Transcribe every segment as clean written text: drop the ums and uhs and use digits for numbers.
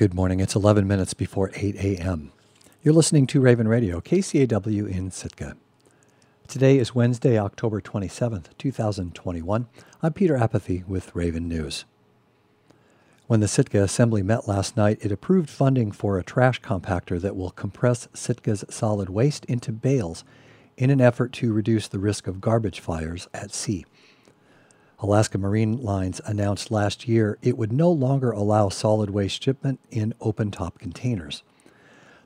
Good morning. It's 11 minutes before 8 a.m. You're listening to Raven Radio, KCAW in Sitka. Today is Wednesday, October 27th, 2021. I'm Peter Apathy with Raven News. When the Sitka Assembly met last night, it approved funding for a trash compactor that will compress Sitka's solid waste into bales in an effort to reduce the risk of garbage fires at sea. Alaska Marine Lines announced last year it would no longer allow solid waste shipment in open-top containers.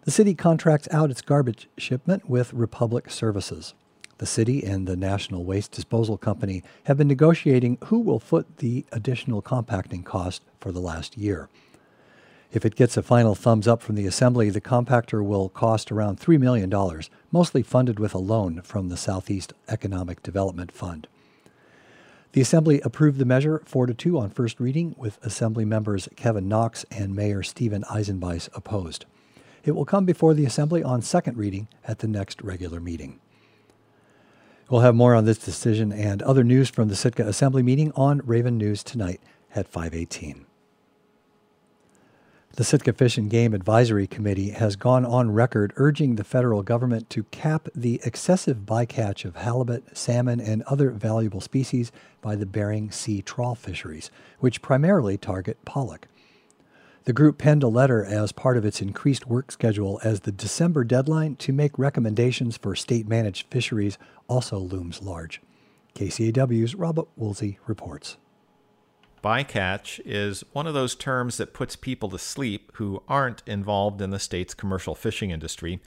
The city contracts out its garbage shipment with Republic Services. The city and the National Waste Disposal Company have been negotiating who will foot the additional compacting cost for the last year. If it gets a final thumbs up from the Assembly, the compactor will cost around $3 million, mostly funded with a loan from the Southeast Economic Development Fund. The Assembly approved the measure 4-2 on first reading, with Assembly members Kevin Knox and Mayor Stephen Eisenbeis opposed. It will come before the Assembly on second reading at the next regular meeting. We'll have more on this decision and other news from the Sitka Assembly meeting on Raven News tonight at 5:18. The Sitka Fish and Game Advisory Committee has gone on record urging the federal government to cap the excessive bycatch of halibut, salmon, and other valuable species by the Bering Sea trawl fisheries, which primarily target pollock. The group penned a letter as part of its increased work schedule as the December deadline to make recommendations for state-managed fisheries also looms large. KCAW's Robert Woolsey reports. Bycatch is one of those terms that puts people to sleep who aren't involved in the state's commercial fishing industry,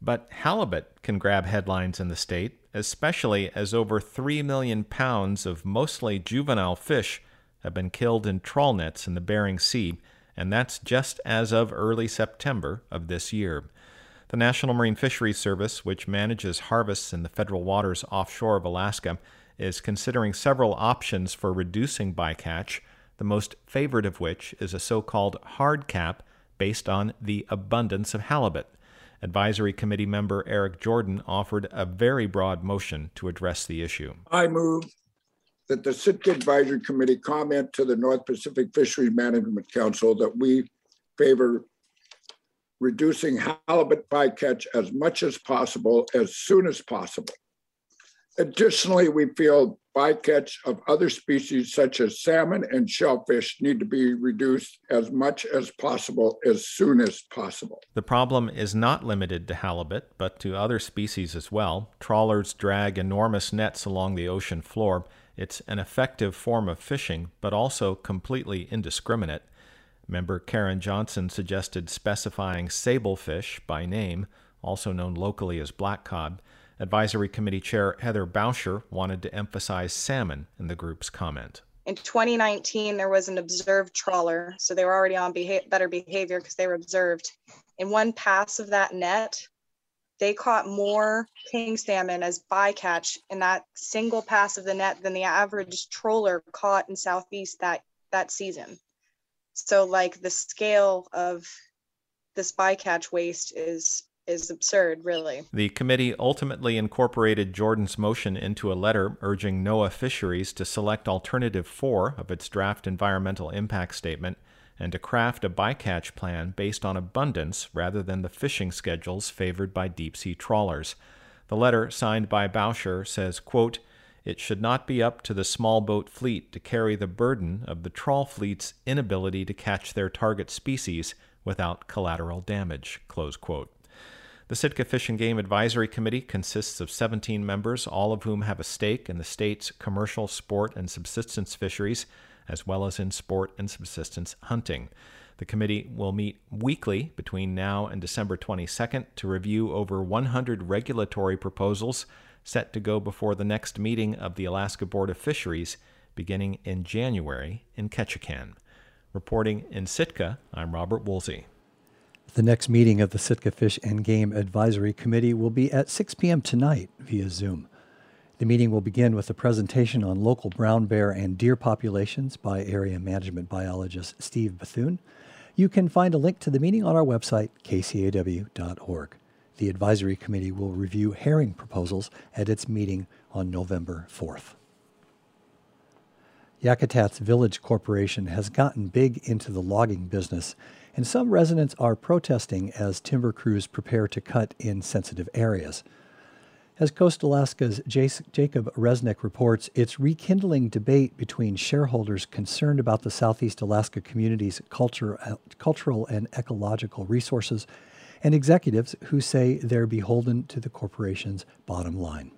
but halibut can grab headlines in the state, especially as over 3 million pounds of mostly juvenile fish have been killed in trawl nets in the Bering Sea, and that's just as of early September of this year. The National Marine Fisheries Service, which manages harvests in the federal waters offshore of Alaska, is considering several options for reducing bycatch, the most favored of which is a so-called hard cap based on the abundance of halibut. Advisory Committee member Eric Jordan offered a very broad motion to address the issue. I move that the Sitka Advisory Committee comment to the North Pacific Fisheries Management Council that we favor reducing halibut bycatch as much as possible, as soon as possible. Additionally, we feel bycatch of other species such as salmon and shellfish need to be reduced as much as possible, as soon as possible. The problem is not limited to halibut, but to other species as well. Trawlers drag enormous nets along the ocean floor. It's an effective form of fishing, but also completely indiscriminate. Member Karen Johnson suggested specifying sablefish by name, also known locally as black cod. Advisory Committee Chair Heather Bauscher wanted to emphasize salmon in the group's comment. In 2019, there was an observed trawler, so they were already on better behavior because they were observed. In one pass of that net, they caught more king salmon as bycatch in that single pass of the net than the average trawler caught in Southeast that season. So like the scale of this bycatch waste is absurd, really. The committee ultimately incorporated Jordan's motion into a letter urging NOAA Fisheries to select Alternative 4 of its draft environmental impact statement and to craft a bycatch plan based on abundance rather than the fishing schedules favored by deep-sea trawlers. The letter, signed by Bauscher, says, quote, "It should not be up to the small boat fleet to carry the burden of the trawl fleet's inability to catch their target species without collateral damage," close quote. The Sitka Fish and Game Advisory Committee consists of 17 members, all of whom have a stake in the state's commercial sport and subsistence fisheries, as well as in sport and subsistence hunting. The committee will meet weekly between now and December 22nd to review over 100 regulatory proposals set to go before the next meeting of the Alaska Board of Fisheries beginning in January in Ketchikan. Reporting in Sitka, I'm Robert Woolsey. The next meeting of the Sitka Fish and Game Advisory Committee will be at 6 p.m. tonight via Zoom. The meeting will begin with a presentation on local brown bear and deer populations by area management biologist Steve Bethune. You can find a link to the meeting on our website, kcaw.org. The advisory committee will review herring proposals at its meeting on November 4th. Yakutat's Village Corporation has gotten big into the logging business, and some residents are protesting as timber crews prepare to cut in sensitive areas. As Coast Alaska's Jacob Resnick reports, it's rekindling debate between shareholders concerned about the Southeast Alaska community's cultural and ecological resources and executives who say they're beholden to the corporation's bottom line.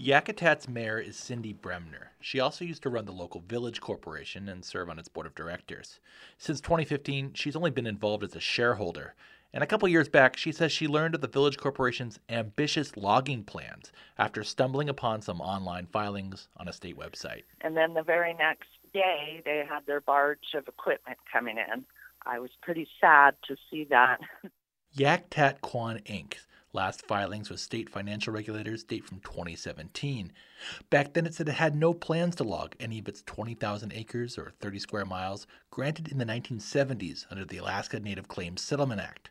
Yakutat's mayor is Cindy Bremner. She also used to run the local village corporation and serve on its board of directors. Since 2015, she's only been involved as a shareholder. And a couple years back, she says she learned of the village corporation's ambitious logging plans after stumbling upon some online filings on a state website. And then the very next day, they had their barge of equipment coming in. I was pretty sad to see that. Yakutat Kwaan Inc. last filings with state financial regulators date from 2017. Back then it said it had no plans to log any of its 20,000 acres or 30 square miles granted in the 1970s under the Alaska Native Claims Settlement Act.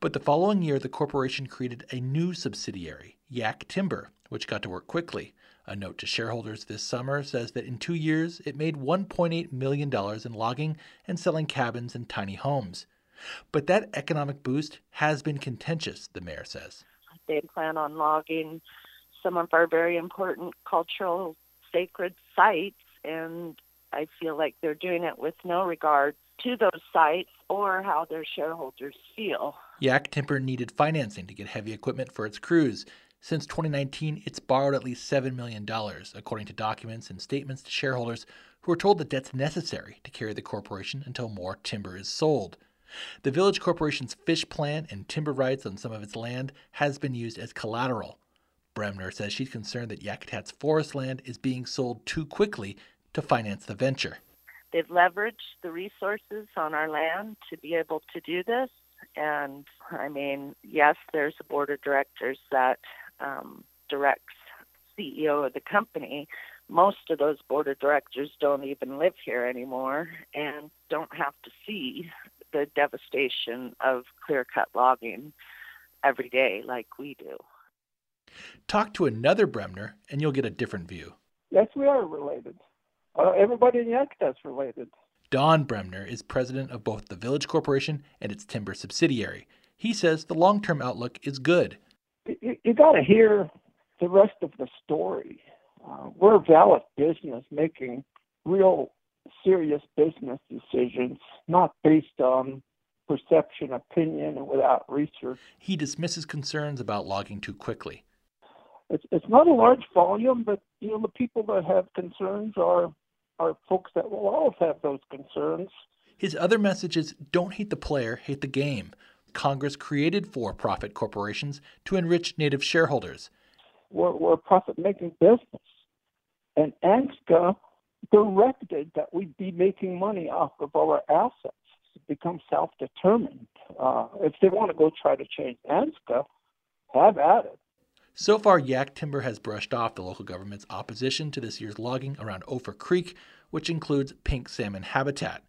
But the following year the corporation created a new subsidiary, Yak Timber, which got to work quickly. A note to shareholders this summer says that in 2 years it made $1.8 million in logging and selling cabins and tiny homes. But that economic boost has been contentious, the mayor says. They plan on logging some of our very important cultural sacred sites, and I feel like they're doing it with no regard to those sites or how their shareholders feel. Yak Timber needed financing to get heavy equipment for its crews. Since 2019, it's borrowed at least $7 million, according to documents and statements to shareholders who are told the debt's necessary to carry the corporation until more timber is sold. The village corporation's fish plan and timber rights on some of its land has been used as collateral. Bremner says she's concerned that Yakutat's forest land is being sold too quickly to finance the venture. They've leveraged the resources on our land to be able to do this. And, I mean, yes, there's a board of directors that directs CEO of the company. Most of those board of directors don't even live here anymore and don't have to see the devastation of clear-cut logging every day like we do. Talk to another Bremner, and you'll get a different view. Yes, we are related. Everybody in Yakutat's related. Don Bremner is president of both the Village Corporation and its timber subsidiary. He says the long-term outlook is good. You got to hear the rest of the story. We're a valid business making real serious business decisions, not based on perception, opinion, and without research. He dismisses concerns about logging too quickly. It's not a large volume, but you know the people that have concerns are folks that will always have those concerns. His other message is don't hate the player, hate the game. Congress created for-profit corporations to enrich native shareholders. We're a profit-making business. And ANSCA directed that we'd be making money off of our assets to become self-determined. If they want to go try to change ANSCA, have at it. So far, Yak Timber has brushed off the local government's opposition to this year's logging around Ophir Creek, which includes pink salmon habitat.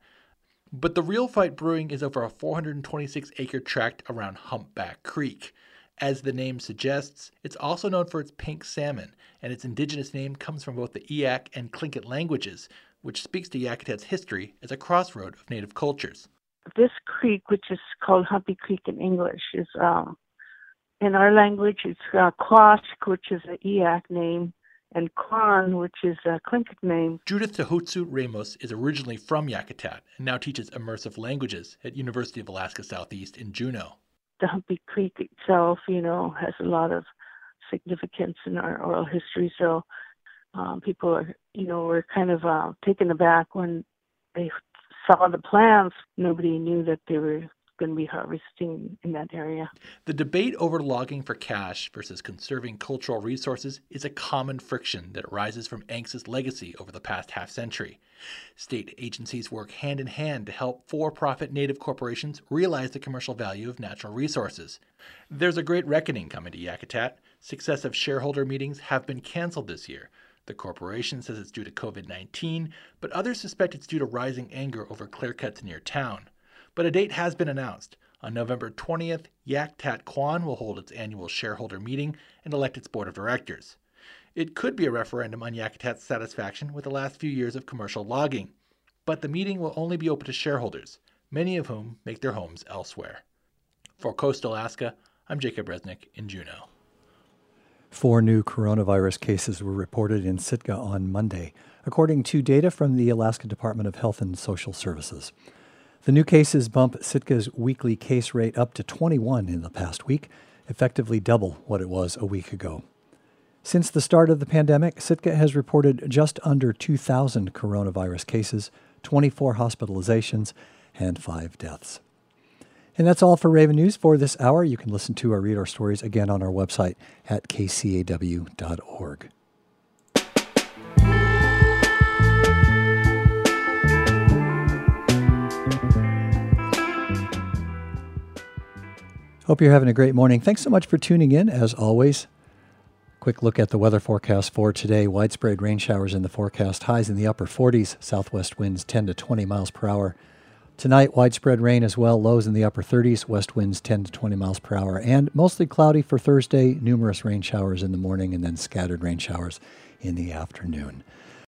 But the real fight brewing is over a 426-acre tract around Humpback Creek. As the name suggests, it's also known for its pink salmon, and its indigenous name comes from both the Eyak and Tlingit languages, which speaks to Yakutat's history as a crossroad of native cultures. This creek, which is called Humpy Creek in English, is in our language, it's Kwashk, which is an Eyak name, and Kwan, which is a Tlingit name. Judith Tehotsu Ramos is originally from Yakutat and now teaches immersive languages at University of Alaska Southeast in Juneau. The Humpy Creek itself, you know, has a lot of significance in our oral history. So people are, you know, were kind of taken aback when they saw the plants. Nobody knew that they were going to be harvesting in that area. The debate over logging for cash versus conserving cultural resources is a common friction that arises from ANCSA's legacy over the past half century. State agencies work hand in hand to help for-profit native corporations realize the commercial value of natural resources. There's a great reckoning coming to Yakutat. Successive shareholder meetings have been canceled this year. The corporation says it's due to COVID-19, but others suspect it's due to rising anger over clear cuts near town. But a date has been announced. On November 20th, Yakutat Kwaan will hold its annual shareholder meeting and elect its board of directors. It could be a referendum on Yakutat's satisfaction with the last few years of commercial logging. But the meeting will only be open to shareholders, many of whom make their homes elsewhere. For Coastal Alaska, I'm Jacob Resnick in Juneau. 4 new coronavirus cases were reported in Sitka on Monday, according to data from the Alaska Department of Health and Social Services. The new cases bump Sitka's weekly case rate up to 21 in the past week, effectively double what it was a week ago. Since the start of the pandemic, Sitka has reported just under 2,000 coronavirus cases, 24 hospitalizations, and 5 deaths. And that's all for Raven News for this hour. You can listen to or read our stories again on our website at kcaw.org. Hope you're having a great morning. Thanks so much for tuning in, as always. Quick look at the weather forecast for today. Widespread rain showers in the forecast. Highs in the upper 40s. Southwest winds 10 to 20 miles per hour. Tonight, widespread rain as well. Lows in the upper 30s. West winds 10 to 20 miles per hour. And mostly cloudy for Thursday. Numerous rain showers in the morning and then scattered rain showers in the afternoon.